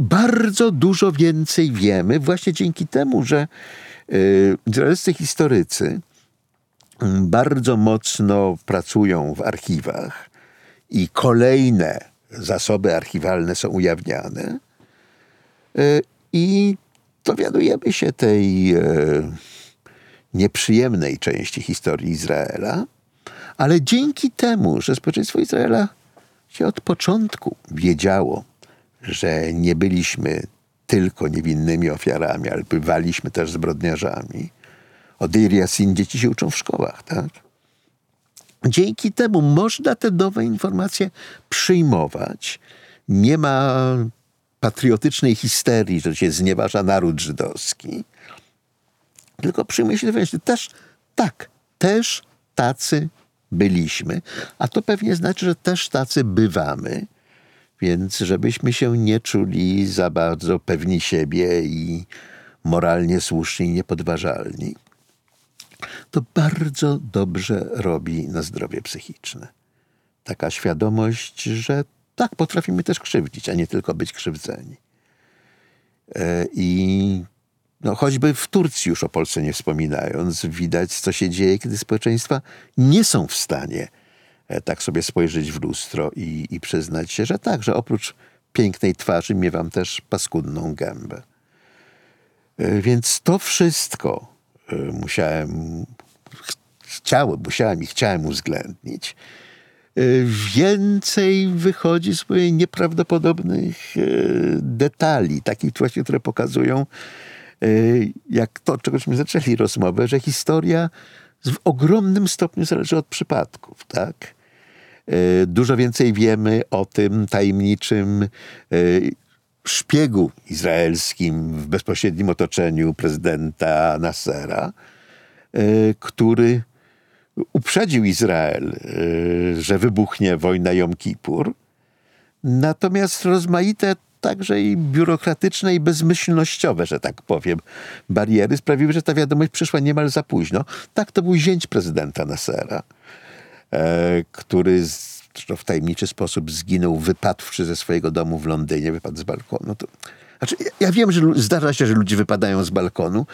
Bardzo dużo więcej wiemy właśnie dzięki temu, że izraelscy historycy bardzo mocno pracują w archiwach i kolejne zasoby archiwalne są ujawniane i dowiadujemy się tej nieprzyjemnej części historii Izraela, ale dzięki temu, że społeczeństwo Izraela się od początku wiedziało, że nie byliśmy tylko niewinnymi ofiarami, ale bywaliśmy też zbrodniarzami. O Deir Yassin dzieci się uczą w szkołach, tak? Dzięki temu można te nowe informacje przyjmować. Nie ma patriotycznej histerii, że się znieważa naród żydowski, tylko przyjmuje się, że też tacy byliśmy, a to pewnie znaczy, że też tacy bywamy, więc żebyśmy się nie czuli za bardzo pewni siebie i moralnie słuszni i niepodważalni. To bardzo dobrze robi na zdrowie psychiczne. Taka świadomość, że tak, potrafimy też krzywdzić, a nie tylko być krzywdzeni. I choćby w Turcji, już o Polsce nie wspominając, widać, co się dzieje, kiedy społeczeństwa nie są w stanie tak sobie spojrzeć w lustro i przyznać się, że tak, że oprócz pięknej twarzy miewam też paskudną gębę. Więc to wszystko musiałem uwzględnić. Więcej wychodzi z moich nieprawdopodobnych detali, takich właśnie, które pokazują, jak to, czegośmy zaczęli rozmowę, że historia w ogromnym stopniu zależy od przypadków, tak? Dużo więcej wiemy o tym tajemniczym szpiegu izraelskim w bezpośrednim otoczeniu prezydenta Nassera, który uprzedził Izrael, że wybuchnie wojna Jom Kipur. Natomiast rozmaite, także i biurokratyczne i bezmyślnościowe, że tak powiem, bariery sprawiły, że ta wiadomość przyszła niemal za późno. Tak, to był zięć prezydenta Nassera, który w tajemniczy sposób zginął, wypadłszy ze swojego domu w Londynie, wypadł z balkonu. Ja wiem, że zdarza się, że ludzie wypadają z balkonu,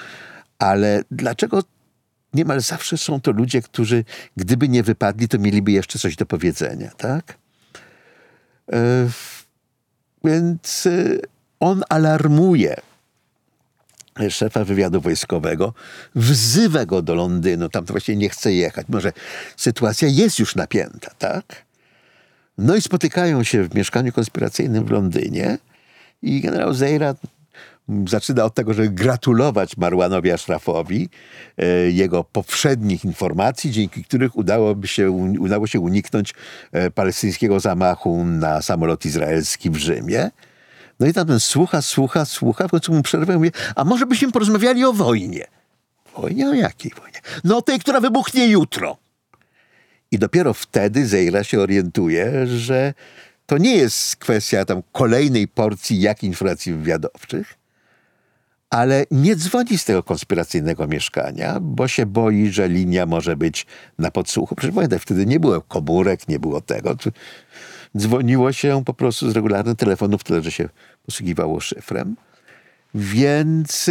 ale dlaczego niemal zawsze są to ludzie, którzy gdyby nie wypadli, to mieliby jeszcze coś do powiedzenia, tak? Więc on alarmuje szefa wywiadu wojskowego, wzywa go do Londynu, tam to właściwie nie chce jechać, może sytuacja jest już napięta, tak? No i spotykają się w mieszkaniu konspiracyjnym w Londynie i generał Zeira zaczyna od tego, żeby gratulować Marwanowi Ashrafowi jego poprzednich informacji, dzięki których udało się uniknąć palestyńskiego zamachu na samolot izraelski w Rzymie. No i tam ten słucha, w końcu mu przerwę, mówi, a może byśmy porozmawiali o wojnie. Wojnie? O jakiej wojnie? No o tej, która wybuchnie jutro. I dopiero wtedy Zeira się orientuje, że to nie jest kwestia tam kolejnej porcji informacji wywiadowczych, ale nie dzwoni z tego konspiracyjnego mieszkania, bo się boi, że linia może być na podsłuchu. Przecież pamiętaj, wtedy nie było komórek, nie było tego. Dzwoniło się po prostu z regularnych telefonów, tyle, że się posługiwało szyfrem. Więc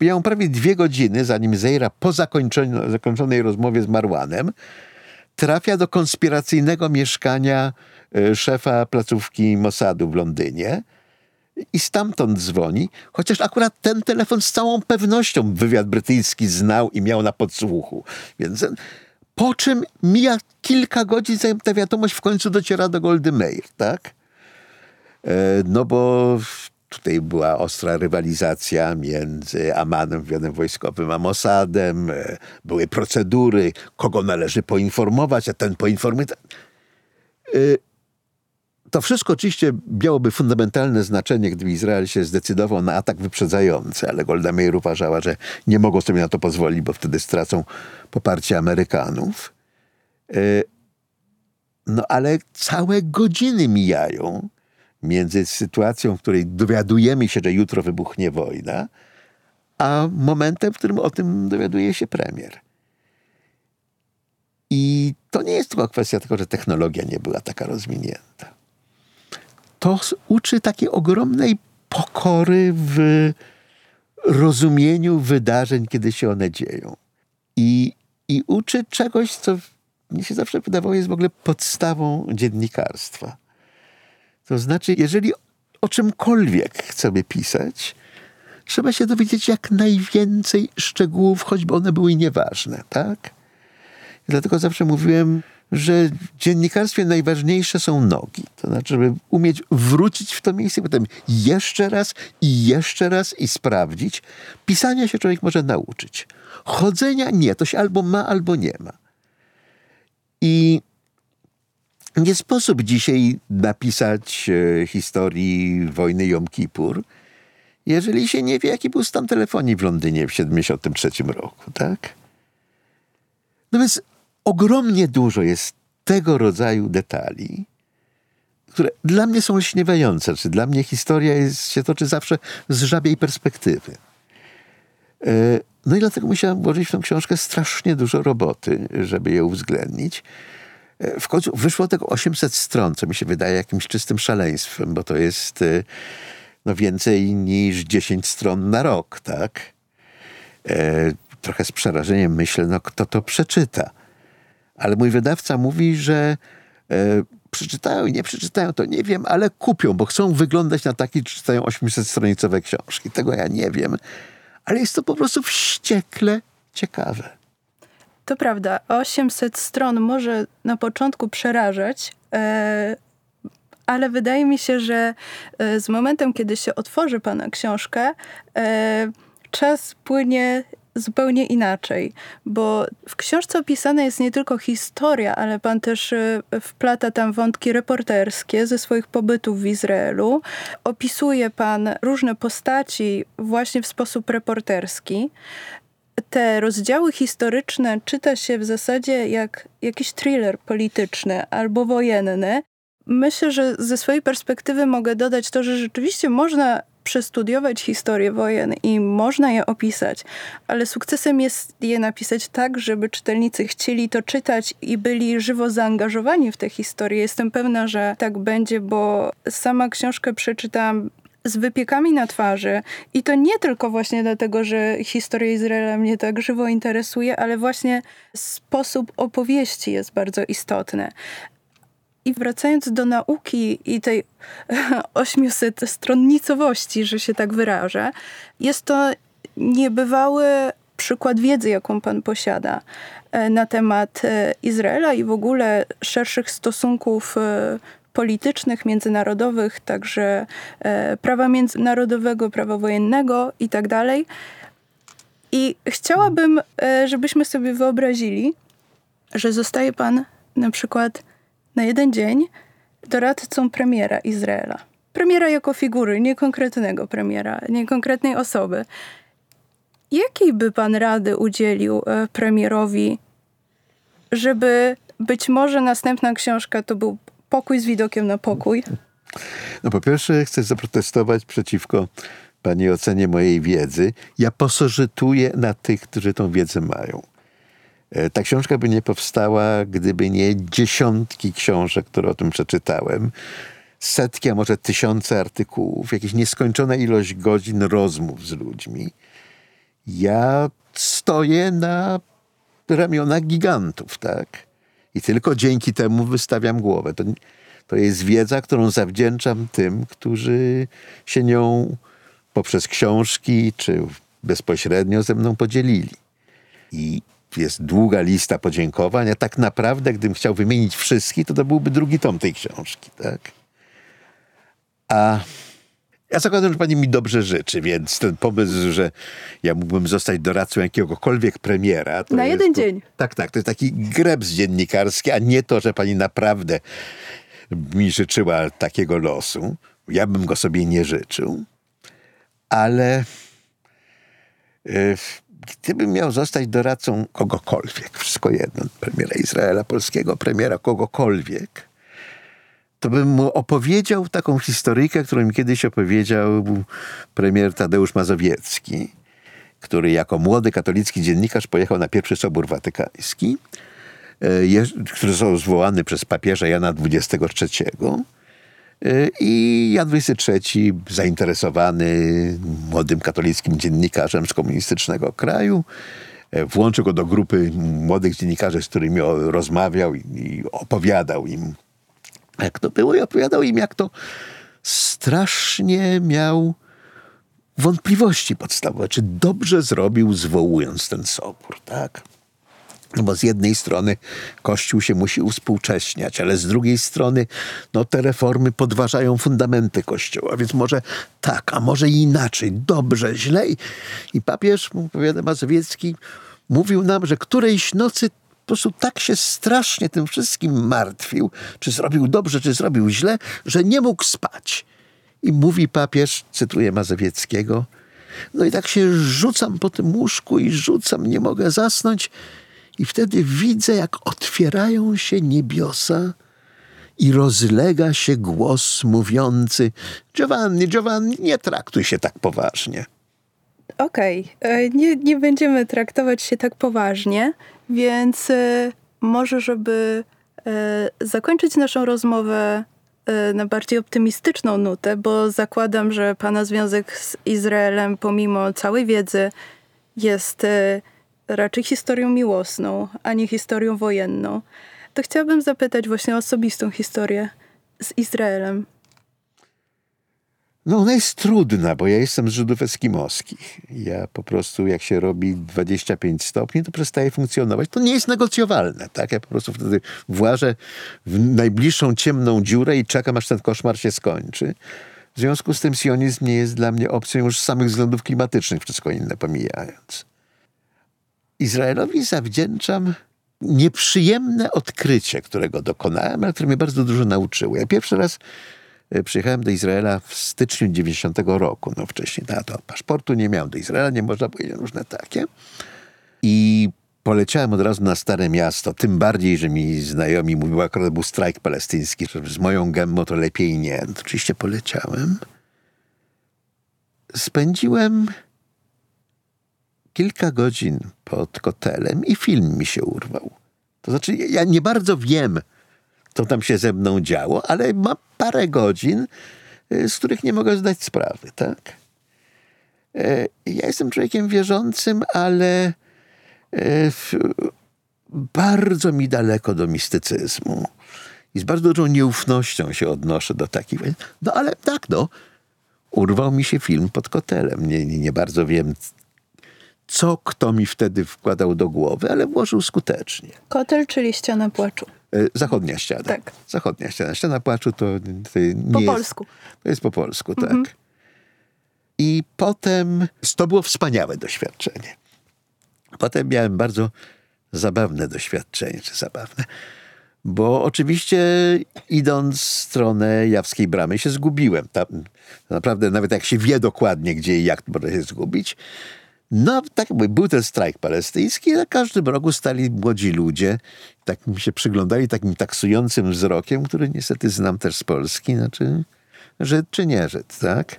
miałem prawie 2 godziny, zanim Zeira po zakończonej rozmowie z Marwanem trafia do konspiracyjnego mieszkania szefa placówki Mossadu w Londynie i stamtąd dzwoni, chociaż akurat ten telefon z całą pewnością wywiad brytyjski znał i miał na podsłuchu. Więc po czym mija kilka godzin, zanim ta wiadomość w końcu dociera do Goldy Meir, tak? No bo tutaj była ostra rywalizacja między Amanem, wywiadem wojskowym, a Mossadem. Były procedury, kogo należy poinformować, a ten poinformuje. To wszystko oczywiście miałoby fundamentalne znaczenie, gdyby Izrael się zdecydował na atak wyprzedzający, ale Golda Meir uważała, że nie mogą sobie na to pozwolić, bo wtedy stracą poparcie Amerykanów. No ale całe godziny mijają między sytuacją, w której dowiadujemy się, że jutro wybuchnie wojna, a momentem, w którym o tym dowiaduje się premier. I to nie jest tylko kwestia tego, że technologia nie była taka rozwinięta. To uczy takiej ogromnej pokory w rozumieniu wydarzeń, kiedy się one dzieją. I uczy czegoś, co mi się zawsze wydawało jest w ogóle podstawą dziennikarstwa. To znaczy, jeżeli o czymkolwiek chcemy pisać, trzeba się dowiedzieć jak najwięcej szczegółów, choćby one były nieważne, tak? Dlatego zawsze mówiłem, że w dziennikarstwie najważniejsze są nogi. To znaczy, żeby umieć wrócić w to miejsce, potem jeszcze raz i sprawdzić. Pisania się człowiek może nauczyć. Chodzenia nie. To się albo ma, albo nie ma. I Nie sposób dzisiaj napisać historii wojny Jom Kipur, jeżeli się nie wie, jaki był stan telefonii w Londynie w 1973 roku, tak? No więc ogromnie dużo jest tego rodzaju detali, które dla mnie są olśniewające, czy dla mnie historia się toczy zawsze z żabiej perspektywy. No i dlatego musiałem włożyć w tę książkę strasznie dużo roboty, żeby ją uwzględnić. W końcu wyszło tego 800 stron, co mi się wydaje jakimś czystym szaleństwem, bo to jest no więcej niż 10 stron na rok, tak? Trochę z przerażeniem myślę, no kto to przeczyta? Ale mój wydawca mówi, że przeczytają i nie przeczytają, to nie wiem, ale kupią, bo chcą wyglądać na taki, czy czytają 800-stronicowe książki. Tego ja nie wiem, ale jest to po prostu wściekle ciekawe. To prawda, 800 stron może na początku przerażać, ale wydaje mi się, że z momentem, kiedy się otworzy pana książkę, czas płynie zupełnie inaczej, bo w książce opisana jest nie tylko historia, ale pan też wplata tam wątki reporterskie ze swoich pobytów w Izraelu. Opisuje pan różne postaci właśnie w sposób reporterski. Te rozdziały historyczne czyta się w zasadzie jak jakiś thriller polityczny albo wojenny. Myślę, że ze swojej perspektywy mogę dodać to, że rzeczywiście można przestudiować historię wojen i można je opisać, ale sukcesem jest je napisać tak, żeby czytelnicy chcieli to czytać i byli żywo zaangażowani w tę historię. Jestem pewna, że tak będzie, bo sama książkę przeczytałam z wypiekami na twarzy i to nie tylko właśnie dlatego, że historia Izraela mnie tak żywo interesuje, ale właśnie sposób opowieści jest bardzo istotny. I wracając do nauki i tej 800-stronnicowości, że się tak wyrażę, jest to niebywały przykład wiedzy, jaką pan posiada na temat Izraela i w ogóle szerszych stosunków politycznych, międzynarodowych, także prawa międzynarodowego, prawa wojennego i tak dalej. I chciałabym, żebyśmy sobie wyobrazili, że zostaje pan na przykład na jeden dzień doradcą premiera Izraela. Premiera jako figury, nie konkretnego premiera, nie konkretnej osoby. Jakiej by pan rady udzielił premierowi, żeby być może następna książka to był Pokój z widokiem na pokój? No po pierwsze chcę zaprotestować przeciwko pani ocenie mojej wiedzy. Ja posożytuję na tych, którzy tą wiedzę mają. Ta książka by nie powstała, gdyby nie dziesiątki książek, które o tym przeczytałem, setki, a może tysiące artykułów, jakaś nieskończona ilość godzin rozmów z ludźmi. Ja stoję na ramionach gigantów, tak? I tylko dzięki temu wystawiam głowę. To jest wiedza, którą zawdzięczam tym, którzy się nią poprzez książki czy bezpośrednio ze mną podzielili. I jest długa lista podziękowań, a tak naprawdę, gdybym chciał wymienić wszystkich, to byłby drugi tom tej książki, tak? A ja zakładam, że pani mi dobrze życzy, więc ten pomysł, że ja mógłbym zostać doradcą jakiegokolwiek premiera... To na jest jeden dzień. Tak, to jest taki greps dziennikarski, a nie to, że pani naprawdę mi życzyła takiego losu. Ja bym go sobie nie życzył, ale... Gdybym miał zostać doradcą kogokolwiek, wszystko jedno, premiera Izraela, polskiego premiera, kogokolwiek, to bym mu opowiedział taką historyjkę, którą mi kiedyś opowiedział premier Tadeusz Mazowiecki, który jako młody katolicki dziennikarz pojechał na pierwszy Sobór Watykański, który został zwołany przez papieża Jana XXIII. I Jan XXIII, zainteresowany młodym katolickim dziennikarzem z komunistycznego kraju, włączył go do grupy młodych dziennikarzy, z którymi rozmawiał i opowiadał im, jak to było, i opowiadał im, jak to strasznie miał wątpliwości podstawowe, czy dobrze zrobił, zwołując ten sobór, tak? No bo z jednej strony Kościół się musi uwspółcześniać, ale z drugiej strony te reformy podważają fundamenty Kościoła, więc może tak, a może inaczej, dobrze, źle. I papież, powiada Mazowiecki, mówił nam, że którejś nocy prostu tak się strasznie tym wszystkim martwił, czy zrobił dobrze, czy zrobił źle, że nie mógł spać. I mówi papież, cytuję Mazowieckiego, no i tak się rzucam po tym łóżku i rzucam, nie mogę zasnąć. I wtedy widzę, jak otwierają się niebiosa i rozlega się głos mówiący: Giovanni, Giovanni, nie traktuj się tak poważnie. Okej, nie będziemy traktować się tak poważnie, więc może, żeby zakończyć naszą rozmowę na bardziej optymistyczną nutę, bo zakładam, że pana związek z Izraelem, pomimo całej wiedzy, jest raczej historią miłosną, a nie historią wojenną. To chciałabym zapytać właśnie o osobistą historię z Izraelem. No ona jest trudna, bo ja jestem z Żydów eskimoskich. Ja po prostu, jak się robi 25 stopni, to przestaje funkcjonować. To nie jest negocjowalne, tak? Ja po prostu wtedy włażę w najbliższą ciemną dziurę i czekam, aż ten koszmar się skończy. W związku z tym sionizm nie jest dla mnie opcją już z samych względów klimatycznych, wszystko inne pomijając. Izraelowi zawdzięczam nieprzyjemne odkrycie, którego dokonałem, ale które mnie bardzo dużo nauczyło. Ja pierwszy raz przyjechałem do Izraela w styczniu 90 roku. No wcześniej to paszportu nie miałem, do Izraela nie można powiedzieć, różne takie. I poleciałem od razu na Stare Miasto, tym bardziej, że mi znajomi mówili, bo akurat był strajk palestyński, że z moją gemmą to lepiej nie. No, oczywiście poleciałem. Spędziłem kilka godzin pod Kotelem i film mi się urwał. To znaczy, ja nie bardzo wiem, co tam się ze mną działo, ale mam parę godzin, z których nie mogę zdać sprawy, tak? Ja jestem człowiekiem wierzącym, ale bardzo mi daleko do mistycyzmu. I z bardzo dużą nieufnością się odnoszę do takich. No ale tak, no. Urwał mi się film pod Kotelem. Nie bardzo wiem, co kto mi wtedy wkładał do głowy, ale włożył skutecznie. Kotel, czyli Ściana Płaczu. Zachodnia ściana. Tak. Zachodnia ściana. Ściana Płaczu to nie jest... Po polsku. To jest po polsku, tak. Mm-hmm. I potem... To było wspaniałe doświadczenie. Potem miałem bardzo zabawne doświadczenie, czy zabawne, bo oczywiście idąc w stronę Jafskiej Bramy się zgubiłem. Tam naprawdę nawet jak się wie dokładnie, gdzie i jak można się zgubić. No, tak był ten strajk palestyński, na każdym rogu stali młodzi ludzie, tak mi się przyglądali takim taksującym wzrokiem, który niestety znam też z Polski, znaczy Żyd czy nie Żyd, tak?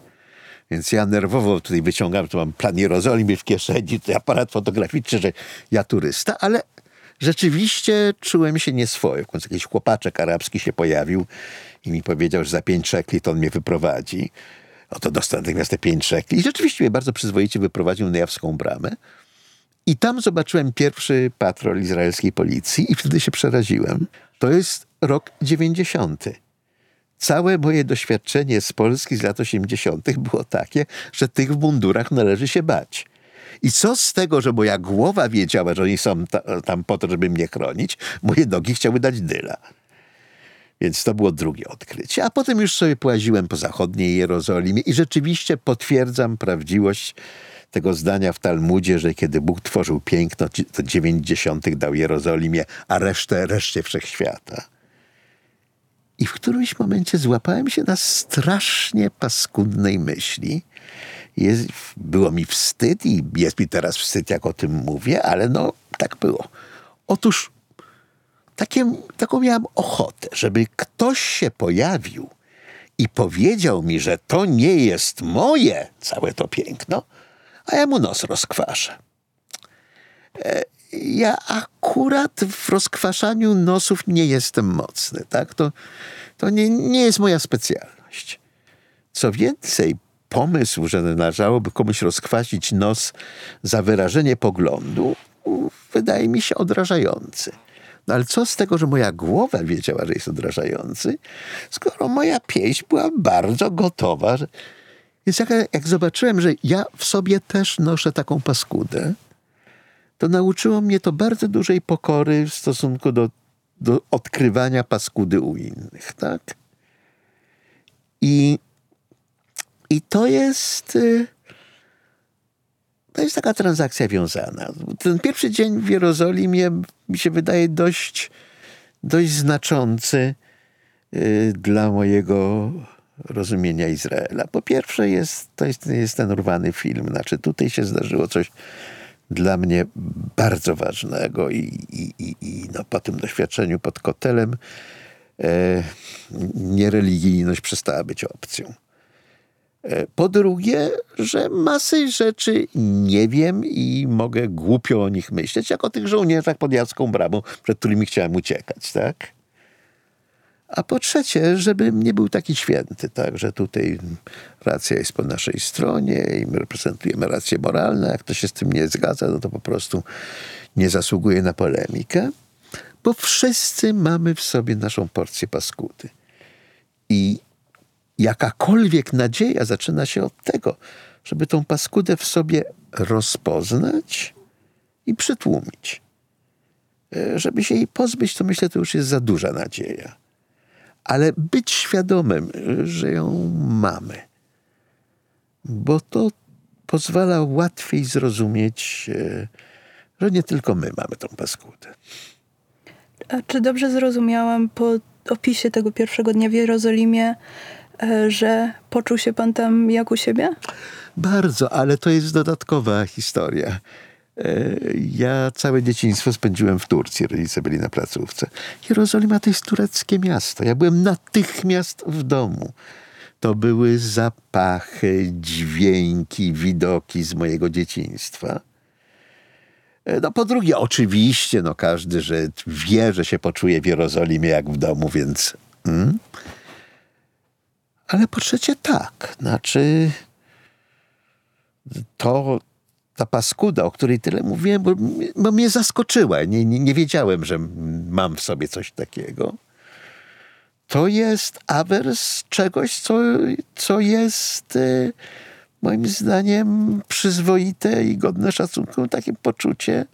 Więc ja nerwowo tutaj wyciągam, tu mam plan Jerozolimy w kieszeni, aparat fotograficzny, że ja turysta, ale rzeczywiście czułem się nieswojo. W końcu jakiś chłopaczek arabski się pojawił i mi powiedział, że za 5 szekli to on mnie wyprowadzi. Oto dostałem natychmiast te 5 szekli. I rzeczywiście mnie bardzo przyzwoicie wyprowadził na Jafską Bramę. I tam zobaczyłem pierwszy patrol izraelskiej policji i wtedy się przeraziłem. To jest rok 90. Całe moje doświadczenie z Polski z lat 80. było takie, że tych w mundurach należy się bać. I co z tego, że moja głowa wiedziała, że oni są tam po to, żeby mnie chronić? Moje nogi chciały dać dyla. Więc to było drugie odkrycie. A potem już sobie płaziłem po zachodniej Jerozolimie i rzeczywiście potwierdzam prawdziwość tego zdania w Talmudzie, że kiedy Bóg tworzył piękno, to 9/10 dał Jerozolimie, a reszcie wszechświata. I w którymś momencie złapałem się na strasznie paskudnej myśli. Było mi wstyd i jest mi teraz wstyd, jak o tym mówię, ale no tak było. Otóż taką miałam ochotę, żeby ktoś się pojawił i powiedział mi, że to nie jest moje całe to piękno, a ja mu nos rozkwaszę. Ja akurat w rozkwaszaniu nosów nie jestem mocny, tak? To nie jest moja specjalność. Co więcej, pomysł, że należałoby komuś rozkwasić nos za wyrażenie poglądu, wydaje mi się odrażający. No ale co z tego, że moja głowa wiedziała, że jest odrażający, skoro moja pieśń była bardzo gotowa. Więc jak zobaczyłem, że ja w sobie też noszę taką paskudę, to nauczyło mnie to bardzo dużej pokory w stosunku do odkrywania paskudy u innych, tak? I to jest To jest taka transakcja wiązana. Ten pierwszy dzień w Jerozolimie mi się wydaje dość znaczący dla mojego rozumienia Izraela. Po pierwsze jest ten urwany film. Znaczy tutaj się zdarzyło coś dla mnie bardzo ważnego i po tym doświadczeniu pod Kotelem niereligijność przestała być opcją. Po drugie, że masy rzeczy nie wiem i mogę głupio o nich myśleć, jak o tych żołnierzach pod Jafską Bramą, przed którymi chciałem uciekać, tak? A po trzecie, żebym nie był taki święty, tak? Że tutaj racja jest po naszej stronie i my reprezentujemy racje moralne. Jak ktoś się z tym nie zgadza, no to po prostu nie zasługuje na polemikę, bo wszyscy mamy w sobie naszą porcję paskudy. I jakakolwiek nadzieja zaczyna się od tego, żeby tą paskudę w sobie rozpoznać i przytłumić. Żeby się jej pozbyć, to myślę, to już jest za duża nadzieja. Ale być świadomym, że ją mamy. Bo to pozwala łatwiej zrozumieć, że nie tylko my mamy tą paskudę. A czy dobrze zrozumiałam po opisie tego pierwszego dnia w Jerozolimie, że poczuł się pan tam jak u siebie? Bardzo, ale to jest dodatkowa historia. Ja całe dzieciństwo spędziłem w Turcji. Rodzice byli na placówce. Jerozolima to jest tureckie miasto. Ja byłem natychmiast w domu. To były zapachy, dźwięki, widoki z mojego dzieciństwa. No po drugie, oczywiście, każdy Żyd wie, że się poczuje w Jerozolimie jak w domu, więc... Ale po trzecie tak, ta paskuda, o której tyle mówiłem, bo mnie zaskoczyła, nie wiedziałem, że mam w sobie coś takiego. To jest awers czegoś, co jest moim zdaniem przyzwoite i godne szacunku, takie poczucie,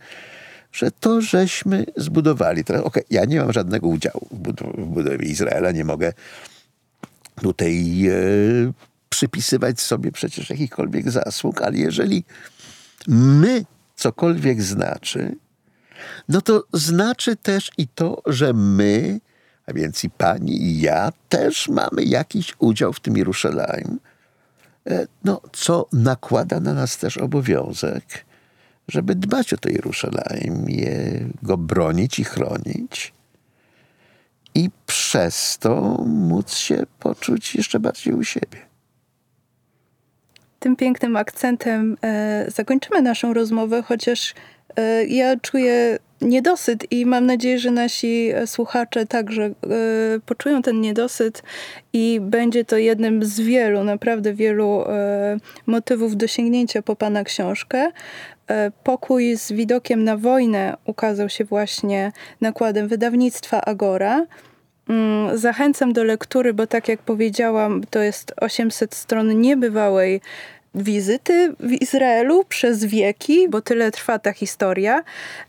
że to żeśmy zbudowali. Teraz, ja nie mam żadnego udziału w budowie Izraela, nie mogę tutaj przypisywać sobie przecież jakichkolwiek zasług, ale jeżeli my cokolwiek znaczy, no to znaczy też i to, że my, a więc i pani i ja, też mamy jakiś udział w tym Jerusalem, co nakłada na nas też obowiązek, żeby dbać o to Jerusalem, go bronić i chronić. I przez to móc się poczuć jeszcze bardziej u siebie. Tym pięknym akcentem zakończymy naszą rozmowę, chociaż ja czuję niedosyt i mam nadzieję, że nasi słuchacze także poczują ten niedosyt i będzie to jednym z wielu, naprawdę wielu motywów do sięgnięcia po pana książkę. Pokój z widokiem na wojnę ukazał się właśnie nakładem wydawnictwa Agora. Zachęcam do lektury, bo tak jak powiedziałam, to jest 800 stron niebywałej wizyty w Izraelu przez wieki, bo tyle trwa ta historia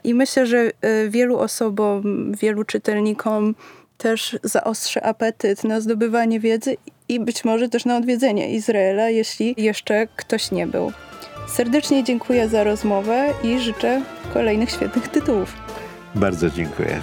i myślę, że wielu osobom, wielu czytelnikom też zaostrzy apetyt na zdobywanie wiedzy i być może też na odwiedzenie Izraela, jeśli jeszcze ktoś nie był. Serdecznie dziękuję za rozmowę i życzę kolejnych świetnych tytułów. Bardzo dziękuję.